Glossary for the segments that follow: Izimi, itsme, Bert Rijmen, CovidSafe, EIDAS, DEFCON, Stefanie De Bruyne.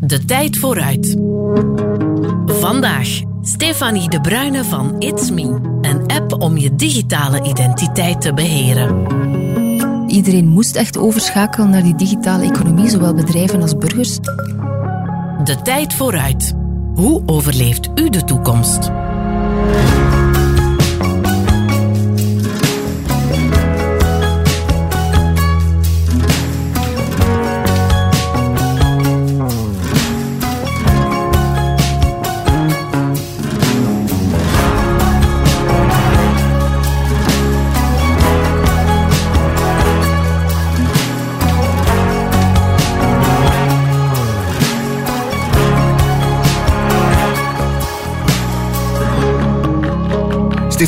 De tijd vooruit. Vandaag, Stefanie De Bruyne van itsme, een app om je digitale identiteit te beheren. Iedereen moest echt overschakelen naar die digitale economie, zowel bedrijven als burgers. De tijd vooruit. Hoe overleeft u de toekomst?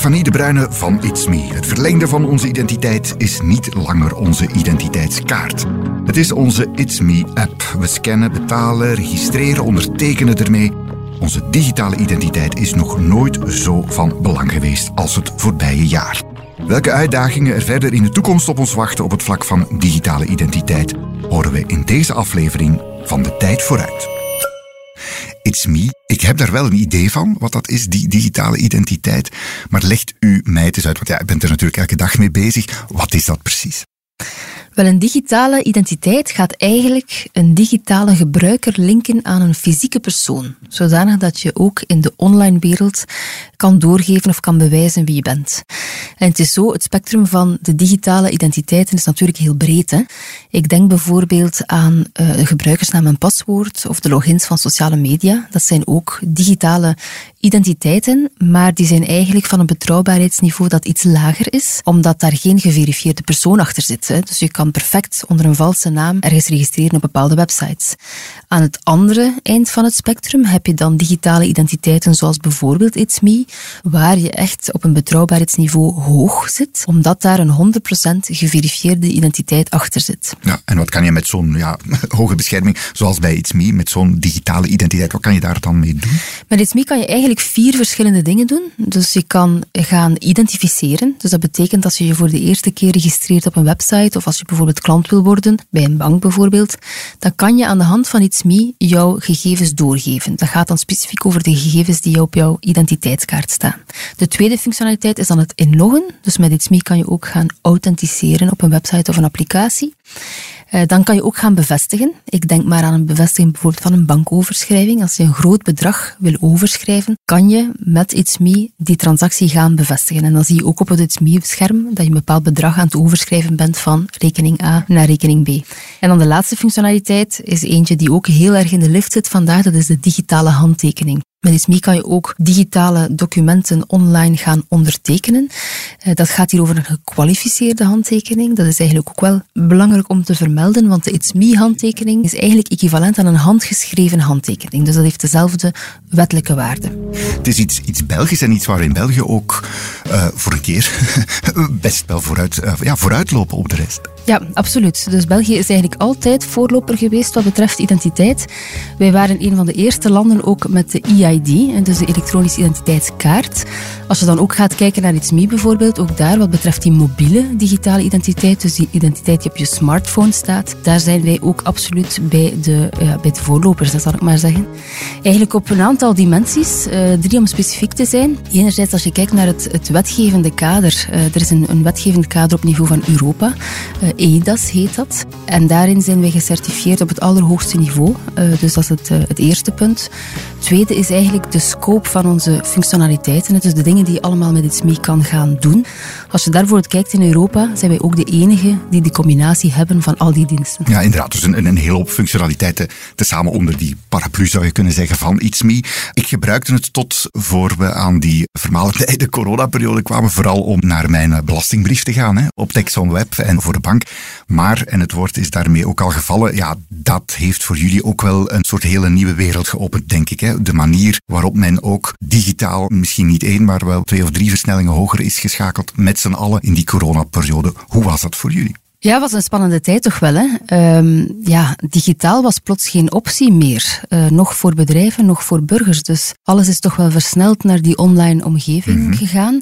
Stefanie De Bruyne van itsme. Het verlengde van onze identiteit is niet langer onze identiteitskaart. Het is onze itsme-app. We scannen, betalen, registreren, ondertekenen ermee. Onze digitale identiteit is nog nooit zo van belang geweest als het voorbije jaar. Welke uitdagingen er verder in de toekomst op ons wachten op het vlak van digitale identiteit, horen we in deze aflevering van De Tijd Vooruit. itsme, ik heb daar wel een idee van, wat dat is, die digitale identiteit. Maar legt u mij het eens uit, want ja, ik ben er natuurlijk elke dag mee bezig. Wat is dat precies? Wel, een digitale identiteit gaat eigenlijk een digitale gebruiker linken aan een fysieke persoon. Zodanig dat je ook in de online wereld kan doorgeven of kan bewijzen wie je bent. En het is zo, het spectrum van de digitale identiteiten is natuurlijk heel breed. Hè? Ik denk bijvoorbeeld aan gebruikersnaam en paswoord of de logins van sociale media. Dat zijn ook digitale identiteiten, maar die zijn eigenlijk van een betrouwbaarheidsniveau dat iets lager is, omdat daar geen geverifieerde persoon achter zit. Hè? Dus je kan perfect onder een valse naam ergens registreren op bepaalde websites. Aan het andere eind van het spectrum heb je dan digitale identiteiten zoals bijvoorbeeld itsme, waar je echt op een betrouwbaarheidsniveau hoog zit, omdat daar een 100% geverifieerde identiteit achter zit. Ja, en wat kan je met zo'n hoge bescherming, zoals bij itsme, met zo'n digitale identiteit, wat kan je daar dan mee doen? Met itsme kan je eigenlijk 4 verschillende dingen doen. Dus je kan gaan identificeren. Dus dat betekent als je je voor de eerste keer registreert op een website of als je bijvoorbeeld klant wil worden, bij een bank bijvoorbeeld, dan kan je aan de hand van itsme jouw gegevens doorgeven. Dat gaat dan specifiek over de gegevens die op jouw identiteitskaart staan. De tweede functionaliteit is dan het inloggen. Dus met itsme kan je ook gaan authenticeren op een website of een applicatie. Dan kan je ook gaan bevestigen. Ik denk maar aan een bevestiging bijvoorbeeld van een bankoverschrijving. Als je een groot bedrag wil overschrijven, kan je met itsme die transactie gaan bevestigen. En dan zie je ook op het itsme-scherm dat je een bepaald bedrag aan het overschrijven bent van rekening A naar rekening B. En dan de laatste functionaliteit is eentje die ook heel erg in de lift zit vandaag. Dat is de digitale handtekening. Met itsme kan je ook digitale documenten online gaan ondertekenen. Dat gaat hier over een gekwalificeerde handtekening. Dat is eigenlijk ook wel belangrijk om te vermelden, want de itsme-handtekening is eigenlijk equivalent aan een handgeschreven handtekening. Dus dat heeft dezelfde wettelijke waarde. Het is iets Belgisch en iets waar in België ook voor een keer best wel vooruitlopen op de rest. Ja, absoluut. Dus België is eigenlijk altijd voorloper geweest wat betreft identiteit. Wij waren een van de eerste landen ook met de EID, dus de elektronische identiteitskaart. Als je dan ook gaat kijken naar itsme bijvoorbeeld, ook daar wat betreft die mobiele digitale identiteit, dus die identiteit die op je smartphone staat, daar zijn wij ook absoluut bij de voorlopers, dat zal ik maar zeggen. Eigenlijk op een aantal dimensies, 3 om specifiek te zijn. Enerzijds als je kijkt naar het wetgevende kader, er is een wetgevend kader op niveau van Europa, EIDAS heet dat. En daarin zijn wij gecertificeerd op het allerhoogste niveau. Dus dat is het eerste punt. Het tweede is eigenlijk de scope van onze functionaliteiten. Dus de dingen die je allemaal met itsme kan gaan doen. Als je daarvoor kijkt in Europa, zijn wij ook de enige die de combinatie hebben van al die diensten. Ja, inderdaad. Dus een hele hoop functionaliteiten tezamen onder die paraplu, zou je kunnen zeggen, van itsme. Ik gebruikte het tot voor we aan die vermaledeide coronaperiode kwamen, vooral om naar mijn belastingbrief te gaan, hè, op Texon Web en voor de bank. Maar, en het woord is daarmee ook al gevallen, ja, dat heeft voor jullie ook wel een soort hele nieuwe wereld geopend, denk ik. Hè? De manier waarop men ook digitaal, misschien niet 1, maar wel 2 of 3 versnellingen hoger is geschakeld met z'n allen in die coronaperiode. Hoe was dat voor jullie? Ja, was een spannende tijd toch wel, hè? Digitaal was plots geen optie meer. Nog voor bedrijven, nog voor burgers. Dus alles is toch wel versneld naar die online omgeving gegaan.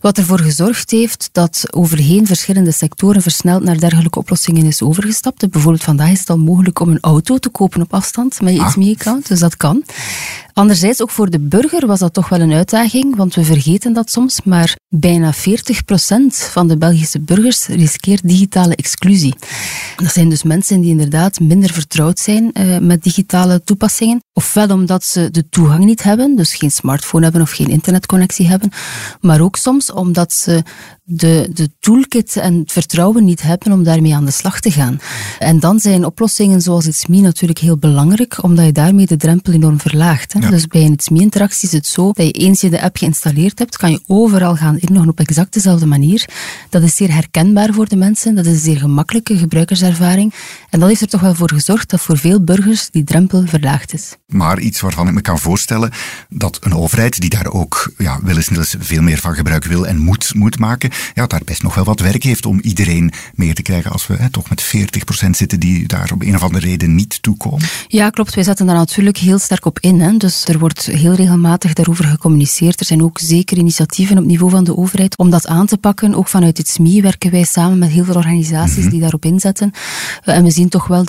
Wat ervoor gezorgd heeft dat overheen verschillende sectoren versneld naar dergelijke oplossingen is overgestapt. En bijvoorbeeld vandaag is het al mogelijk om een auto te kopen op afstand met je itsme-account. Dus dat kan. Anderzijds, ook voor de burger was dat toch wel een uitdaging, want we vergeten dat soms, maar bijna 40% van de Belgische burgers riskeert digitale exclusie. Dat zijn dus mensen die inderdaad minder vertrouwd zijn met digitale toepassingen, ofwel omdat ze de toegang niet hebben, dus geen smartphone hebben of geen internetconnectie hebben, maar ook soms omdat ze de toolkit en het vertrouwen niet hebben om daarmee aan de slag te gaan. En dan zijn oplossingen zoals itsme natuurlijk heel belangrijk, omdat je daarmee de drempel enorm verlaagt. Hè? Ja. Dus bij een itsme-interactie is het zo dat je eens je de app geïnstalleerd hebt, kan je overal gaan inloggen op exact dezelfde manier. Dat is zeer herkenbaar voor de mensen, dat is een zeer gemakkelijke gebruikerservaring. En dat heeft er toch wel voor gezorgd dat voor veel burgers die drempel verlaagd is. Maar iets waarvan ik me kan voorstellen dat een overheid die daar ook willens veel meer van gebruik wil en moet maken, daar best nog wel wat werk heeft om iedereen meer te krijgen als we toch met 40% zitten die daar op een of andere reden niet toekomen. Ja, klopt. Wij zetten daar natuurlijk heel sterk op in. Hè. Dus er wordt heel regelmatig daarover gecommuniceerd. Er zijn ook zeker initiatieven op niveau van de overheid om dat aan te pakken. Ook vanuit itsme werken wij samen met heel veel organisaties die daarop inzetten. En we zien toch wel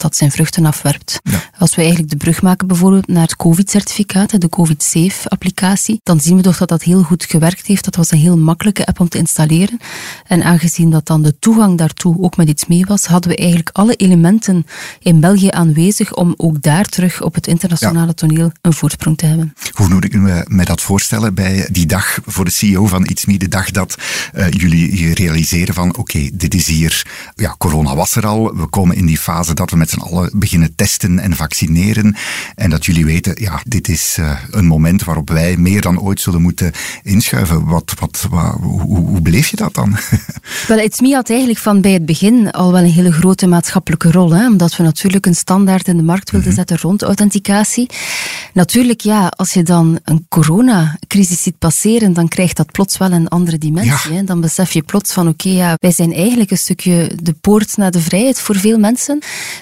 dat zijn vruchten afwerpt. Ja. Als we eigenlijk de brug maken bijvoorbeeld naar het COVID-certificaat, de CovidSafe applicatie, dan zien we toch dat heel goed gewerkt heeft. Dat was een heel makkelijke app om te installeren. En aangezien dat dan de toegang daartoe ook met itsme was, hadden we eigenlijk alle elementen in België aanwezig om ook daar terug op het internationale toneel een voorsprong te hebben. Hoe moet ik me dat voorstellen bij die dag voor de CEO van itsme, de dag dat jullie je realiseren van oké, dit is hier, corona was er al, we komen in die fase dat we met z'n allen beginnen testen en vaccineren en dat jullie weten, dit is een moment waarop wij meer dan ooit zullen moeten inschuiven. Hoe beleef je dat dan? Wel, itsme had eigenlijk van bij het begin al wel een hele grote maatschappelijke rol, hè? Omdat we natuurlijk een standaard in de markt wilden zetten rond authenticatie. Natuurlijk, als je dan een coronacrisis ziet passeren, dan krijgt dat plots wel een andere dimensie. Ja. Hè? Dan besef je plots van wij zijn eigenlijk een stukje de poort naar de vrijheid voor veel mensen.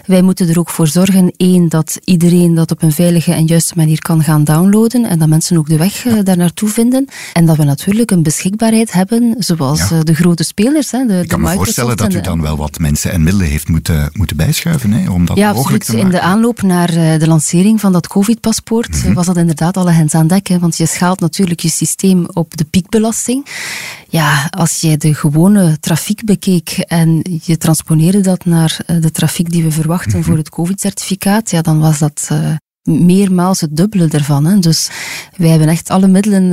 Wij moeten er ook voor zorgen, dat iedereen dat op een veilige en juiste manier kan gaan downloaden en dat mensen ook de weg daar naartoe vinden. En dat we natuurlijk een beschikbaarheid hebben, zoals de grote spelers. Hè, ik kan me voorstellen dat u dan wel wat mensen en middelen heeft moeten bijschuiven, hè, om dat mogelijk te maken. In de aanloop naar de lancering van dat COVID-paspoort was dat inderdaad alle hens aan dek, hè, want je schaalt natuurlijk je systeem op de piekbelasting. Ja, als je de gewone trafiek bekeek en je transponeerde dat naar de trafiek die we verwachten voor het COVID-certificaat, dan was dat meermaals het dubbele ervan. Hè. Dus wij hebben echt alle middelen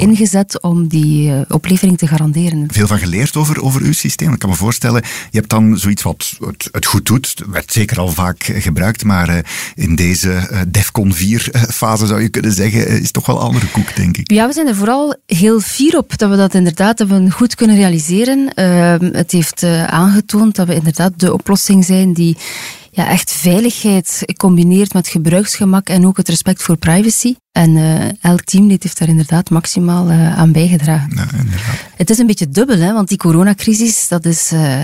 ingezet om die oplevering te garanderen. Veel van geleerd over uw systeem. Ik kan me voorstellen, je hebt dan zoiets wat het goed doet. Het werd zeker al vaak gebruikt, maar in deze DEFCON 4 fase zou je kunnen zeggen, is toch wel andere koek, denk ik. Ja, we zijn er vooral heel fier op dat we dat inderdaad hebben goed kunnen realiseren. Het heeft aangetoond dat we inderdaad de oplossing zijn die echt veiligheid combineert met gebruiksgemak en ook het respect voor privacy. En elk teamlid heeft daar inderdaad maximaal aan bijgedragen. Ja, inderdaad. Het is een beetje dubbel, hè, want die coronacrisis,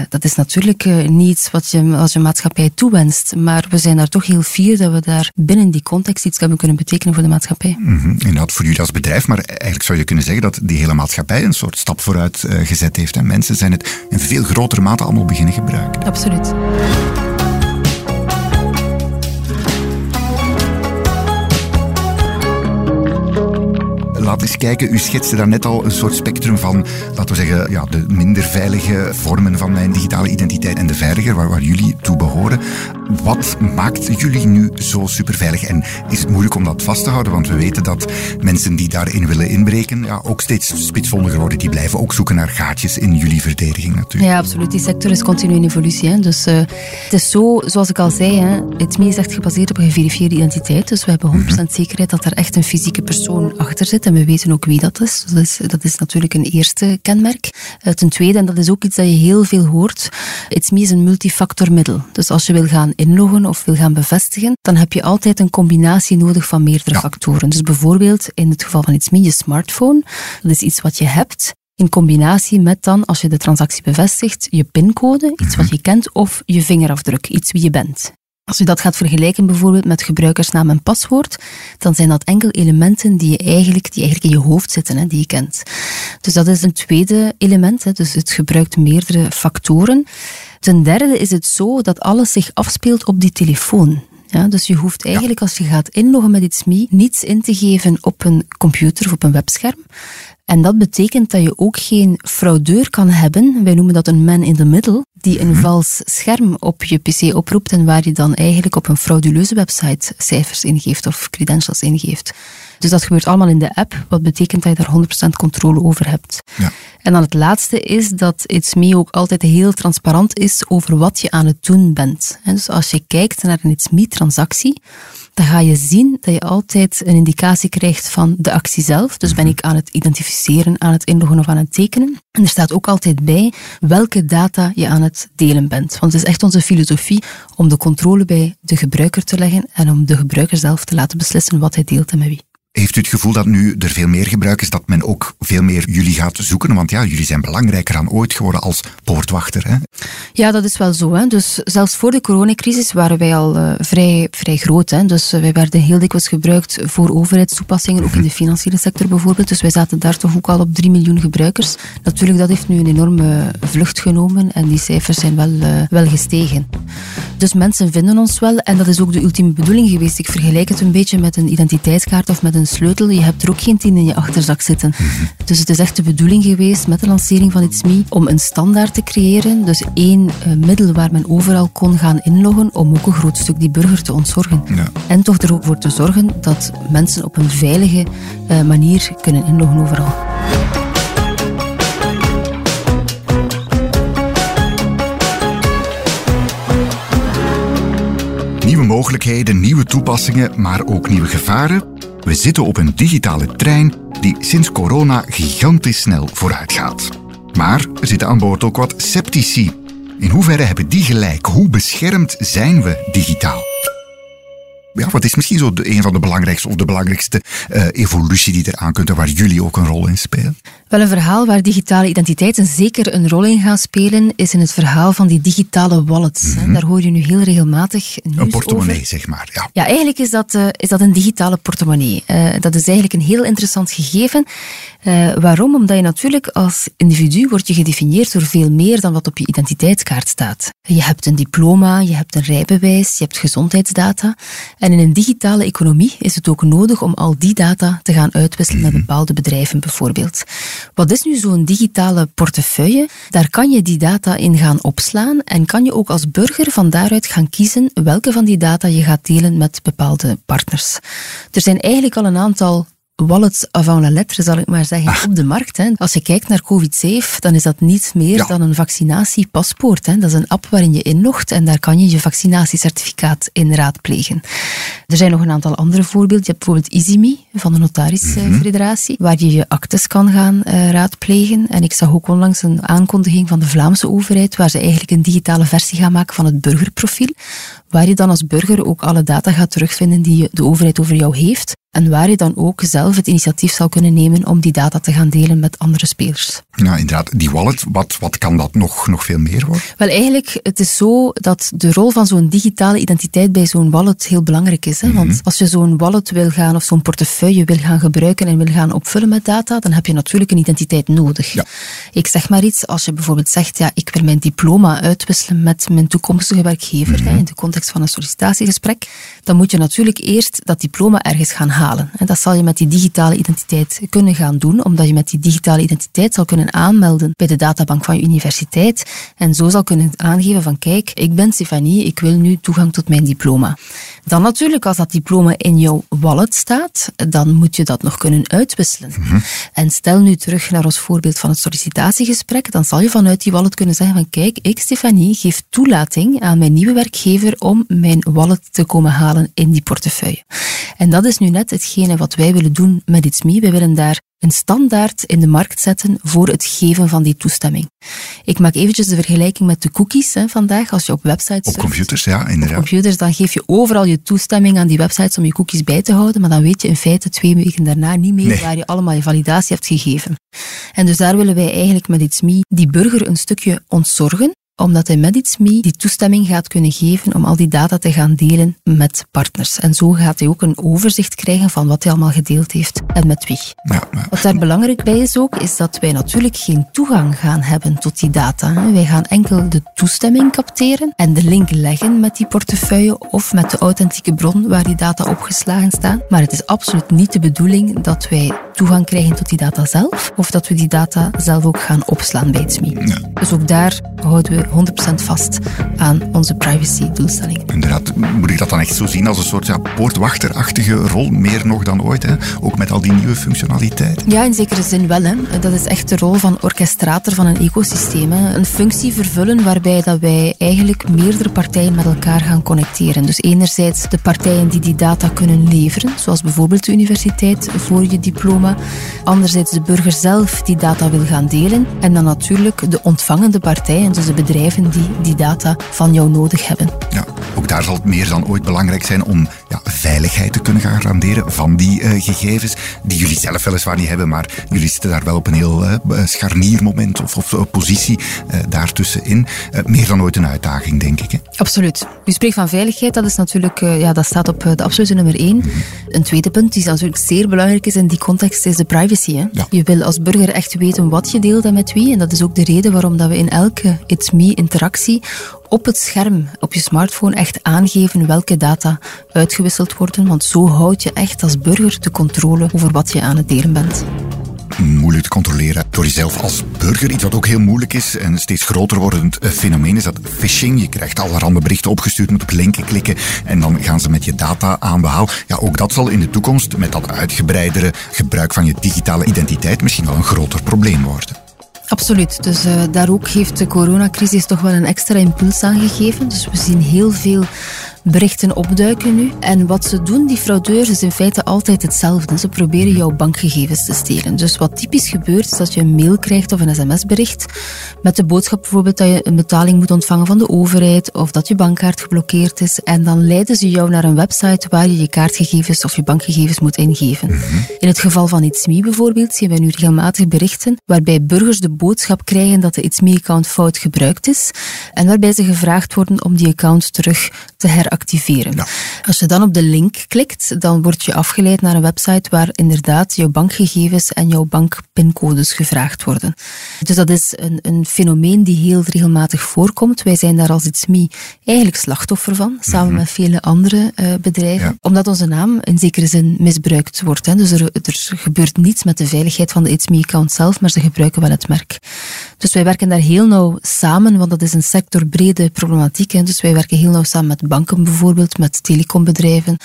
dat is natuurlijk niets wat je als je maatschappij toewenst. Maar we zijn daar toch heel fier dat we daar binnen die context iets hebben kunnen betekenen voor de maatschappij. Inderdaad, voor jullie als bedrijf, maar eigenlijk zou je kunnen zeggen dat die hele maatschappij een soort stap vooruit gezet heeft. En mensen zijn het in veel grotere mate allemaal beginnen gebruiken. Absoluut. Laat eens kijken, u schetste daar net al een soort spectrum van, laten we zeggen, de minder veilige vormen van mijn digitale identiteit en de veiliger, waar jullie toe behoren. Wat maakt jullie nu zo superveilig? En is het moeilijk om dat vast te houden? Want we weten dat mensen die daarin willen inbreken, ook steeds spitsvondiger worden. Die blijven ook zoeken naar gaatjes in jullie verdediging natuurlijk. Ja, absoluut. Die sector is continu in evolutie. Hè? Dus het is zo, zoals ik al zei, hè, itsme is echt gebaseerd op een geverifieerde identiteit. Dus we hebben 100% zekerheid dat er echt een fysieke persoon achter zit. En we weten ook wie dat is. Dat is natuurlijk een eerste kenmerk. Ten tweede, en dat is ook iets dat je heel veel hoort, itsme is een multifactormiddel. Dus als je wil gaan inloggen of wil gaan bevestigen, dan heb je altijd een combinatie nodig van meerdere factoren. Dus bijvoorbeeld, in het geval van itsme, je smartphone. Dat is iets wat je hebt. in combinatie met dan, als je de transactie bevestigt, je pincode, iets wat je kent, of je vingerafdruk, iets wie je bent. Als je dat gaat vergelijken bijvoorbeeld met gebruikersnaam en paswoord, dan zijn dat enkel elementen die eigenlijk in je hoofd zitten, hè, die je kent. Dus dat is een tweede element, hè, dus het gebruikt meerdere factoren. Ten derde is het zo dat alles zich afspeelt op die telefoon. Ja, dus je hoeft eigenlijk, als je gaat inloggen met itsme, niets in te geven op een computer of op een webscherm. En dat betekent dat je ook geen fraudeur kan hebben, wij noemen dat een man in the middle, die een vals scherm op je pc oproept en waar je dan eigenlijk op een frauduleuze website cijfers ingeeft of credentials ingeeft. Dus dat gebeurt allemaal in de app, wat betekent dat je daar 100% controle over hebt. Ja. En dan het laatste is dat itsme ook altijd heel transparant is over wat je aan het doen bent. En dus als je kijkt naar een itsme-transactie, dan ga je zien dat je altijd een indicatie krijgt van de actie zelf. Dus ben ik aan het identificeren, aan het inloggen of aan het tekenen. En er staat ook altijd bij welke data je aan het delen bent. Want het is echt onze filosofie om de controle bij de gebruiker te leggen en om de gebruiker zelf te laten beslissen wat hij deelt en met wie. Heeft u het gevoel dat nu er veel meer gebruik is, dat men ook veel meer jullie gaat zoeken? Want ja, jullie zijn belangrijker dan ooit geworden als poortwachter, hè? Ja, dat is wel zo, hè. Dus zelfs voor de coronacrisis waren wij al vrij groot, hè. Dus wij werden heel dikwijls gebruikt voor overheidstoepassingen, ook in de financiële sector bijvoorbeeld. Dus wij zaten daar toch ook al op 3 miljoen gebruikers. Natuurlijk, dat heeft nu een enorme vlucht genomen en die cijfers zijn wel gestegen. Dus mensen vinden ons wel en dat is ook de ultieme bedoeling geweest. Ik vergelijk het een beetje met een identiteitskaart of met een sleutel, je hebt er ook geen 10 in je achterzak zitten. Dus het is echt de bedoeling geweest met de lancering van itsme om een standaard te creëren, dus één middel waar men overal kon gaan inloggen om ook een groot stuk die burger te ontzorgen. Ja. En toch ervoor te zorgen dat mensen op een veilige manier kunnen inloggen overal. Nieuwe mogelijkheden, nieuwe toepassingen, maar ook nieuwe gevaren. We zitten op een digitale trein die sinds corona gigantisch snel vooruit gaat. Maar er zitten aan boord ook wat sceptici. In hoeverre hebben die gelijk? Hoe beschermd zijn we digitaal? Ja, wat is misschien zo een van de belangrijkste of de belangrijkste evolutie die eraan kunt en waar jullie ook een rol in spelen? Wel, een verhaal waar digitale identiteiten zeker een rol in gaan spelen is in het verhaal van die digitale wallets. Mm-hmm. Daar hoor je nu heel regelmatig nieuws over. Een portemonnee, over. Zeg maar. Ja, ja, eigenlijk is dat een digitale portemonnee. Dat is eigenlijk een heel interessant gegeven. Waarom? Omdat je natuurlijk als individu wordt je gedefinieerd door veel meer dan wat op je identiteitskaart staat. Je hebt een diploma, je hebt een rijbewijs, je hebt gezondheidsdata. En in een digitale economie is het ook nodig om al die data te gaan uitwisselen met bepaalde bedrijven bijvoorbeeld. Wat is nu zo'n digitale portefeuille? Daar kan je die data in gaan opslaan en kan je ook als burger van daaruit gaan kiezen welke van die data je gaat delen met bepaalde partners. Er zijn eigenlijk al een aantal wallets avant la lettre, zal ik maar zeggen, op de markt. Hè. Als je kijkt naar CovidSafe, dan is dat niets meer dan een vaccinatiepaspoort. Hè. Dat is een app waarin je inlogt en daar kan je je vaccinatiecertificaat in raadplegen. Er zijn nog een aantal andere voorbeelden. Je hebt bijvoorbeeld Izimi van de Notarisfederatie, waar je je actes kan gaan raadplegen. En ik zag ook onlangs een aankondiging van de Vlaamse overheid, waar ze eigenlijk een digitale versie gaan maken van het burgerprofiel, waar je dan als burger ook alle data gaat terugvinden die de overheid over jou heeft. En waar je dan ook zelf het initiatief zou kunnen nemen om die data te gaan delen met andere spelers. Nou, inderdaad. Die wallet, wat kan dat nog veel meer worden? Wel, eigenlijk, het is zo dat de rol van zo'n digitale identiteit bij zo'n wallet heel belangrijk is. Hè? Mm-hmm. Want als je zo'n wallet wil gaan, of zo'n portefeuille wil gaan gebruiken en wil gaan opvullen met data, dan heb je natuurlijk een identiteit nodig. Ja. Ik zeg maar iets, als je bijvoorbeeld zegt, ja, ik wil mijn diploma uitwisselen met mijn toekomstige werkgever, hè, in de context van een sollicitatiegesprek, dan moet je natuurlijk eerst dat diploma ergens gaan halen. En dat zal je met die digitale identiteit kunnen gaan doen, omdat je met die digitale identiteit zal kunnen aanmelden bij de databank van je universiteit en zo zal kunnen aangeven van kijk, ik ben Stefanie, ik wil nu toegang tot mijn diploma. Dan natuurlijk, als dat diploma in jouw wallet staat, dan moet je dat nog kunnen uitwisselen. Mm-hmm. En stel nu terug naar ons voorbeeld van het sollicitatiegesprek, dan zal je vanuit die wallet kunnen zeggen van kijk, ik Stefanie geef toelating aan mijn nieuwe werkgever om mijn wallet te komen halen in die portefeuille. En dat is nu net hetgene wat wij willen doen met itsme. Wij willen daar een standaard in de markt zetten voor het geven van die toestemming. Ik maak eventjes de vergelijking met de cookies vandaag. Als je op websites surft, computers, ja, inderdaad. Op computers, dan geef je overal je toestemming aan die websites om je cookies bij te houden, maar dan weet je in feite 2 weken daarna niet meer waar je allemaal je validatie hebt gegeven. En dus daar willen wij eigenlijk met itsme die burger een stukje ontzorgen, omdat hij met itsme die toestemming gaat kunnen geven om al die data te gaan delen met partners. En zo gaat hij ook een overzicht krijgen van wat hij allemaal gedeeld heeft en met wie. Ja, maar... Wat daar belangrijk bij is ook, is dat wij natuurlijk geen toegang gaan hebben tot die data. Wij gaan enkel de toestemming capteren en de link leggen met die portefeuille of met de authentieke bron waar die data opgeslagen staan. Maar het is absoluut niet de bedoeling dat wij toegang krijgen tot die data zelf of dat we die data zelf ook gaan opslaan bij itsme. Ja. Dus ook daar houden we 100% vast aan onze privacy-doelstellingen. Inderdaad, moet ik dat dan echt zo zien als een soort poortwachterachtige rol, meer nog dan ooit, hè? Ook met al die nieuwe functionaliteiten? Ja, in zekere zin wel. Hè? Dat is echt de rol van orchestrator van een ecosysteem. Hè? Een functie vervullen waarbij dat wij eigenlijk meerdere partijen met elkaar gaan connecteren. Dus enerzijds de partijen die die data kunnen leveren, zoals bijvoorbeeld de universiteit voor je diploma. Anderzijds de burger zelf die data wil gaan delen. En dan natuurlijk de ontvangende partijen, dus de bedrijven die die data van jou nodig hebben. Ja, ook daar zal het meer dan ooit belangrijk zijn om veiligheid te kunnen garanderen van die gegevens, die jullie zelf weliswaar niet hebben, maar jullie zitten daar wel op een heel scharniermoment of positie daartussenin. Meer dan ooit een uitdaging, denk ik. Hè? Absoluut. U spreekt van veiligheid, dat is natuurlijk, dat staat op de absolute nummer 1. Mm-hmm. Een tweede punt die natuurlijk zeer belangrijk is in die context is de privacy. Hè? Ja. Je wil als burger echt weten wat je deelt en met wie, en dat is ook de reden waarom dat we in elke itsme-interactie op het scherm, op je smartphone, echt aangeven welke data uitgewisseld worden, want zo houd je echt als burger de controle over wat je aan het delen bent. Moeilijk te controleren door jezelf als burger. Iets wat ook heel moeilijk is en een steeds groter wordend fenomeen is dat phishing. Je krijgt allerhande berichten opgestuurd, moet op linken klikken en dan gaan ze met je data aan de haal. Ja, ook dat zal in de toekomst met dat uitgebreidere gebruik van je digitale identiteit misschien wel een groter probleem worden. Absoluut. Dus daar ook heeft de coronacrisis toch wel een extra impuls aan gegeven. Dus we zien heel veel berichten opduiken nu. En wat ze doen, die fraudeurs, is in feite altijd hetzelfde. Ze proberen jouw bankgegevens te stelen. Dus wat typisch gebeurt, is dat je een mail krijgt of een sms-bericht met de boodschap bijvoorbeeld dat je een betaling moet ontvangen van de overheid of dat je bankkaart geblokkeerd is. En dan leiden ze jou naar een website waar je je kaartgegevens of je bankgegevens moet ingeven. Mm-hmm. In het geval van itsme bijvoorbeeld zien wij nu regelmatig berichten waarbij burgers de boodschap krijgen dat de itsme-account fout gebruikt is en waarbij ze gevraagd worden om die account terug te heractiveren. Ja. Als je dan op de link klikt, dan word je afgeleid naar een website waar inderdaad jouw bankgegevens en jouw bankpincodes gevraagd worden. Dus dat is een fenomeen die heel regelmatig voorkomt. Wij zijn daar als itsme eigenlijk slachtoffer van, samen met vele andere bedrijven, omdat onze naam in zekere zin misbruikt wordt. Hè. Dus er gebeurt niets met de veiligheid van de itsme-account zelf, maar ze gebruiken wel het merk. Dus wij werken daar heel nauw samen, want dat is een sectorbrede problematiek. Hè. Dus wij werken heel nauw samen met banken bijvoorbeeld, met telecombedrijven,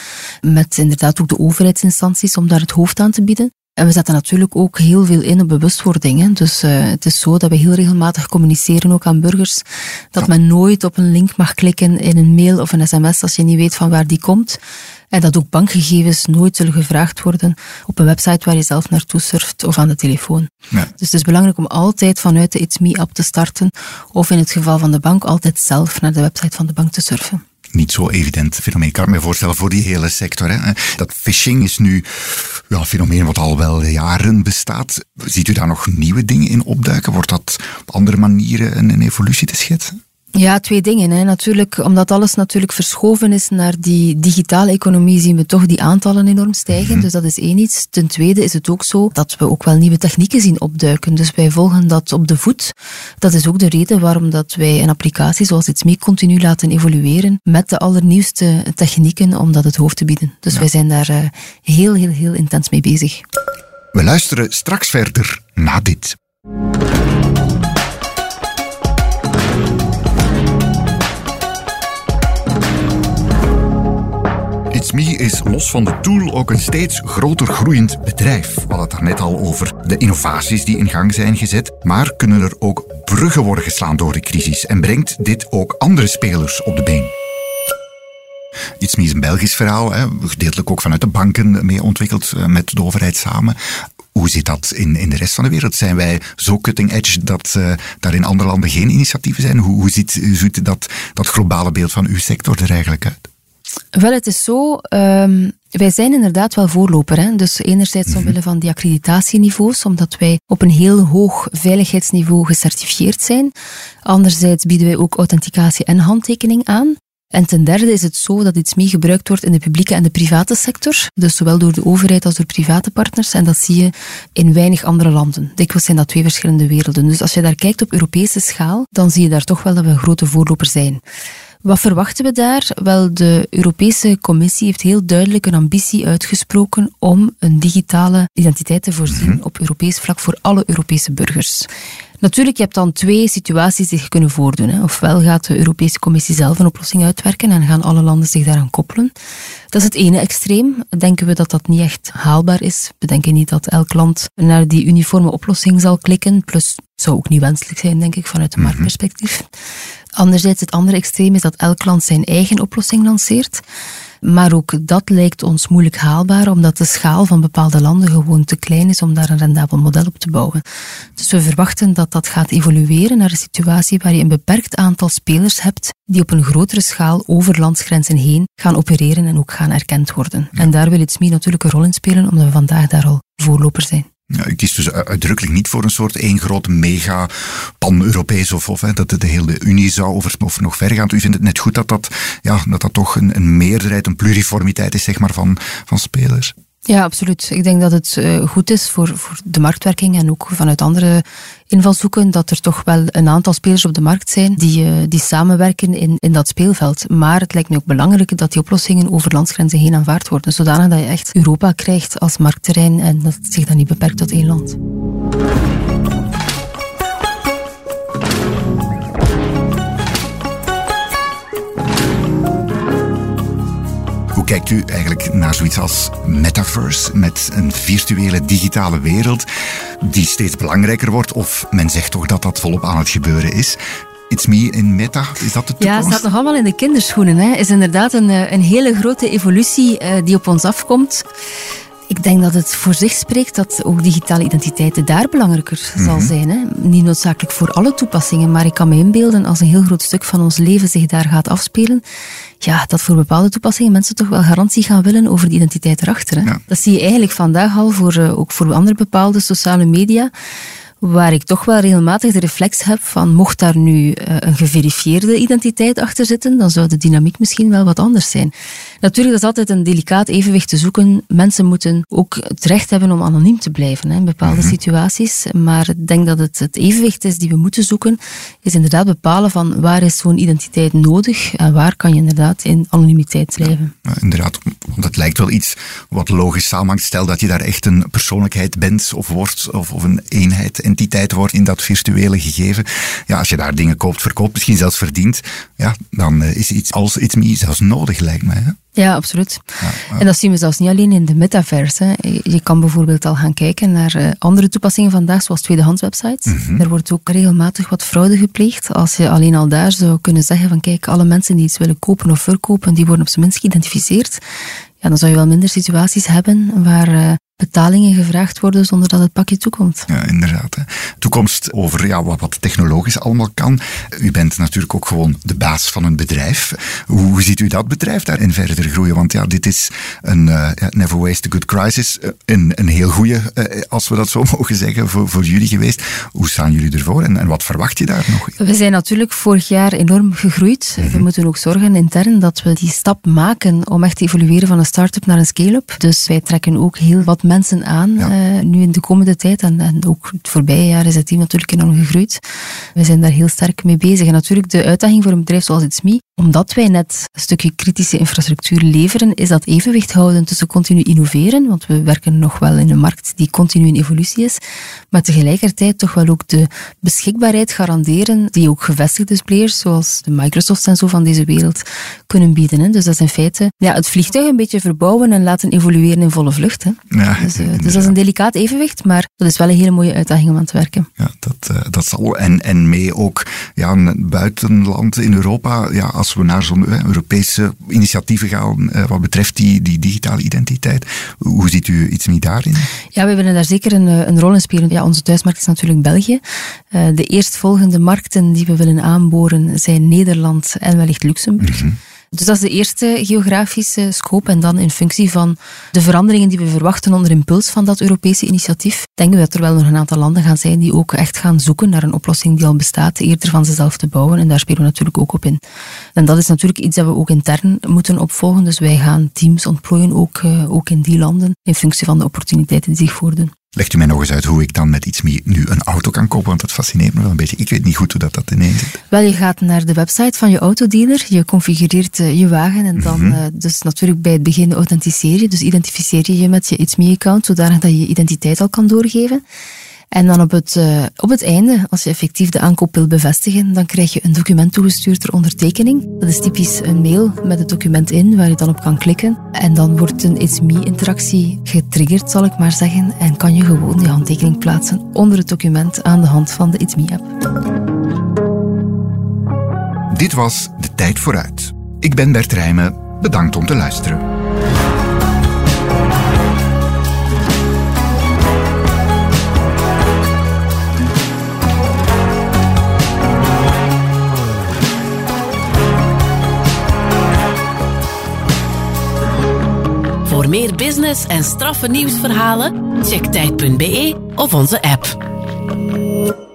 met inderdaad ook de overheidsinstanties om daar het hoofd aan te bieden. En we zetten natuurlijk ook heel veel in op bewustwording. Hè. Dus het is zo dat we heel regelmatig communiceren ook aan burgers dat men nooit op een link mag klikken in een mail of een sms als je niet weet van waar die komt. En dat ook bankgegevens nooit zullen gevraagd worden op een website waar je zelf naartoe surft of aan de telefoon. Ja. Dus het is belangrijk om altijd vanuit de itsme-app te starten of in het geval van de bank altijd zelf naar de website van de bank te surfen. Niet zo evident fenomeen. Ik kan me voorstellen voor die hele sector. Hè. Dat phishing is nu een fenomeen wat al wel jaren bestaat. Ziet u daar nog nieuwe dingen in opduiken? Wordt dat op andere manieren een evolutie te schetsen? Ja, 2 dingen. Hè. Natuurlijk, omdat alles natuurlijk verschoven is naar die digitale economie, zien we toch die aantallen enorm stijgen. Dus dat is 1 iets. Ten tweede is het ook zo dat we ook wel nieuwe technieken zien opduiken. Dus wij volgen dat op de voet. Dat is ook de reden waarom dat wij een applicatie zoals itsme continu laten evolueren met de allernieuwste technieken om dat het hoofd te bieden. Dus wij zijn daar heel intens mee bezig. We luisteren straks verder na dit. itsme is los van de tool ook een steeds groter groeiend bedrijf. We hadden het daarnet al over de innovaties die in gang zijn gezet, maar kunnen er ook bruggen worden geslaan door de crisis en brengt dit ook andere spelers op de been. ItsMe is een Belgisch verhaal, hè, gedeeltelijk ook vanuit de banken mee ontwikkeld, met de overheid samen. Hoe zit dat in de rest van de wereld? Zijn wij zo cutting edge dat daar in andere landen geen initiatieven zijn? Hoe ziet dat globale beeld van uw sector er eigenlijk uit? Wel, het is zo... Wij zijn inderdaad wel voorloper. Hè? Dus enerzijds omwille van die accreditatieniveaus, omdat wij op een heel hoog veiligheidsniveau gecertificeerd zijn. Anderzijds bieden wij ook authenticatie en handtekening aan. En ten derde is het zo dat ItsMe gebruikt wordt in de publieke en de private sector. Dus zowel door de overheid als door private partners. En dat zie je in weinig andere landen. Dikwijls zijn dat twee verschillende werelden. Dus als je daar kijkt op Europese schaal, dan zie je daar toch wel dat we een grote voorloper zijn. Wat verwachten we daar? Wel, de Europese Commissie heeft heel duidelijk een ambitie uitgesproken om een digitale identiteit te voorzien op Europees vlak voor alle Europese burgers. Natuurlijk, je hebt dan twee situaties die zich kunnen voordoen. Hè. Ofwel gaat de Europese Commissie zelf een oplossing uitwerken en gaan alle landen zich daaraan koppelen. Dat is het ene extreem. Denken we dat dat niet echt haalbaar is. We denken niet dat elk land naar die uniforme oplossing zal klikken. Plus, het zou ook niet wenselijk zijn, denk ik, vanuit de marktperspectief. Anderzijds, het andere extreem is dat elk land zijn eigen oplossing lanceert. Maar ook dat lijkt ons moeilijk haalbaar, omdat de schaal van bepaalde landen gewoon te klein is om daar een rendabel model op te bouwen. Dus we verwachten dat dat gaat evolueren naar een situatie waar je een beperkt aantal spelers hebt die op een grotere schaal over landsgrenzen heen gaan opereren en ook gaan erkend worden. Ja. En daar wil ItsMe natuurlijk een rol in spelen, omdat we vandaag daar al voorloper zijn. Ja, ik kies dus uitdrukkelijk niet voor een soort één grote mega pan-Europees of hè, dat de hele Unie zou of nog ver gaan. U vindt het net goed dat toch een meerderheid, een pluriformiteit is zeg maar, van spelers? Ja, absoluut. Ik denk dat het goed is voor de marktwerking en ook vanuit andere invalshoeken dat er toch wel een aantal spelers op de markt zijn die samenwerken in dat speelveld. Maar het lijkt me ook belangrijk dat die oplossingen over landsgrenzen heen aanvaard worden, zodanig dat je echt Europa krijgt als marktterrein en dat het zich dan niet beperkt tot één land. Kijkt u eigenlijk naar zoiets als metaverse, met een virtuele digitale wereld die steeds belangrijker wordt, of men zegt toch dat dat volop aan het gebeuren is? ItsMe in meta, is dat de toekomst? Ja, het staat nog allemaal in de kinderschoenen. Het is inderdaad een hele grote evolutie die op ons afkomt. Ik denk dat het voor zich spreekt dat ook digitale identiteiten daar belangrijker zal zijn. Hè? Niet noodzakelijk voor alle toepassingen, maar ik kan me inbeelden als een heel groot stuk van ons leven zich daar gaat afspelen, ja, dat voor bepaalde toepassingen mensen toch wel garantie gaan willen over de identiteit erachter. Hè? Ja. Dat zie je eigenlijk vandaag al ook voor andere bepaalde sociale media, waar ik toch wel regelmatig de reflex heb van mocht daar nu een geverifieerde identiteit achter zitten, dan zou de dynamiek misschien wel wat anders zijn. Natuurlijk, dat is altijd een delicaat evenwicht te zoeken. Mensen moeten ook het recht hebben om anoniem te blijven hè, in bepaalde situaties. Maar ik denk dat het evenwicht is die we moeten zoeken, is inderdaad bepalen van waar is zo'n identiteit nodig en waar kan je inderdaad in anonimiteit blijven. Ja, inderdaad, want het lijkt wel iets wat logisch samenhangt. Stel dat je daar echt een persoonlijkheid bent of wordt of een eenheid entiteit wordt in dat virtuele gegeven. Ja, als je daar dingen koopt, verkoopt, misschien zelfs verdient, ja, dan is iets als ItsMe zelfs nodig, lijkt mij. Hè? Ja, absoluut. Ja. En dat zien we zelfs niet alleen in de metaverse. Hè. Je kan bijvoorbeeld al gaan kijken naar andere toepassingen vandaag, zoals tweedehands websites. Er wordt ook regelmatig wat fraude gepleegd. Als je alleen al daar zou kunnen zeggen van kijk, alle mensen die iets willen kopen of verkopen, die worden op zijn minst geïdentificeerd. Ja, dan zou je wel minder situaties hebben waar betalingen gevraagd worden zonder dat het pakje toekomt. Ja, inderdaad. Hè. Toekomst over wat technologisch allemaal kan. U bent natuurlijk ook gewoon de baas van een bedrijf. Hoe ziet u dat bedrijf daarin verder groeien? Want ja, dit is een never waste a good crisis. Een heel goede, als we dat zo mogen zeggen, voor jullie geweest. Hoe staan jullie ervoor en wat verwacht je daar nog? We zijn natuurlijk vorig jaar enorm gegroeid. We moeten ook zorgen intern dat we die stap maken om echt te evolueren van een start-up naar een scale-up. Dus wij trekken ook heel wat mensen aan, nu in de komende tijd en ook het voorbije jaar is het team natuurlijk enorm gegroeid. We zijn daar heel sterk mee bezig en natuurlijk de uitdaging voor een bedrijf zoals ItsMe, omdat wij net een stukje kritische infrastructuur leveren, is dat evenwicht houden tussen continu innoveren, want we werken nog wel in een markt die continu in evolutie is, maar tegelijkertijd toch wel ook de beschikbaarheid garanderen die ook gevestigde players zoals de Microsoft en zo van deze wereld kunnen bieden. Hè. Dus dat is in feite het vliegtuig een beetje verbouwen en laten evolueren in volle vlucht. Hè. Ja, dus dat is een delicaat evenwicht, maar dat is wel een hele mooie uitdaging om aan te werken. Ja, dat zal. En mee ook een buitenland in Europa, ja, als we naar zo'n Europese initiatieven gaan wat betreft die digitale identiteit. Hoe ziet u itsme daarin? Ja, we hebben daar zeker een rol in spelen. Ja, onze thuismarkt is natuurlijk België. De eerstvolgende markten die we willen aanboren zijn Nederland en wellicht Luxemburg. Mm-hmm. Dus dat is de eerste geografische scope. En dan in functie van de veranderingen die we verwachten onder impuls van dat Europese initiatief, denken we dat er wel nog een aantal landen gaan zijn die ook echt gaan zoeken naar een oplossing die al bestaat, eerder van zichzelf te bouwen. En daar spelen we natuurlijk ook op in. En dat is natuurlijk iets dat we ook intern moeten opvolgen. Dus wij gaan teams ontplooien, ook in die landen, in functie van de opportuniteiten die zich voordoen. Legt u mij nog eens uit hoe ik dan met itsme nu een auto kan kopen, want dat fascineert me wel een beetje. Ik weet niet goed hoe dat ineens zit. Wel, je gaat naar de website van je autodealer, je configureert je wagen en dan, dus natuurlijk bij het begin authenticeer je, dus identificeer je je met je itsme-account, zodanig dat je je identiteit al kan doorgeven. En dan op het einde, als je effectief de aankoop wil bevestigen, dan krijg je een document toegestuurd ter ondertekening. Dat is typisch een mail met het document in, waar je dan op kan klikken. En dan wordt een itsme-interactie getriggerd, zal ik maar zeggen. En kan je gewoon je handtekening plaatsen onder het document aan de hand van de itsme-app. Dit was De Tijd Vooruit. Ik ben Bert Rijmen. Bedankt om te luisteren. Voor meer business en straffe nieuwsverhalen, check tijd.be of onze app.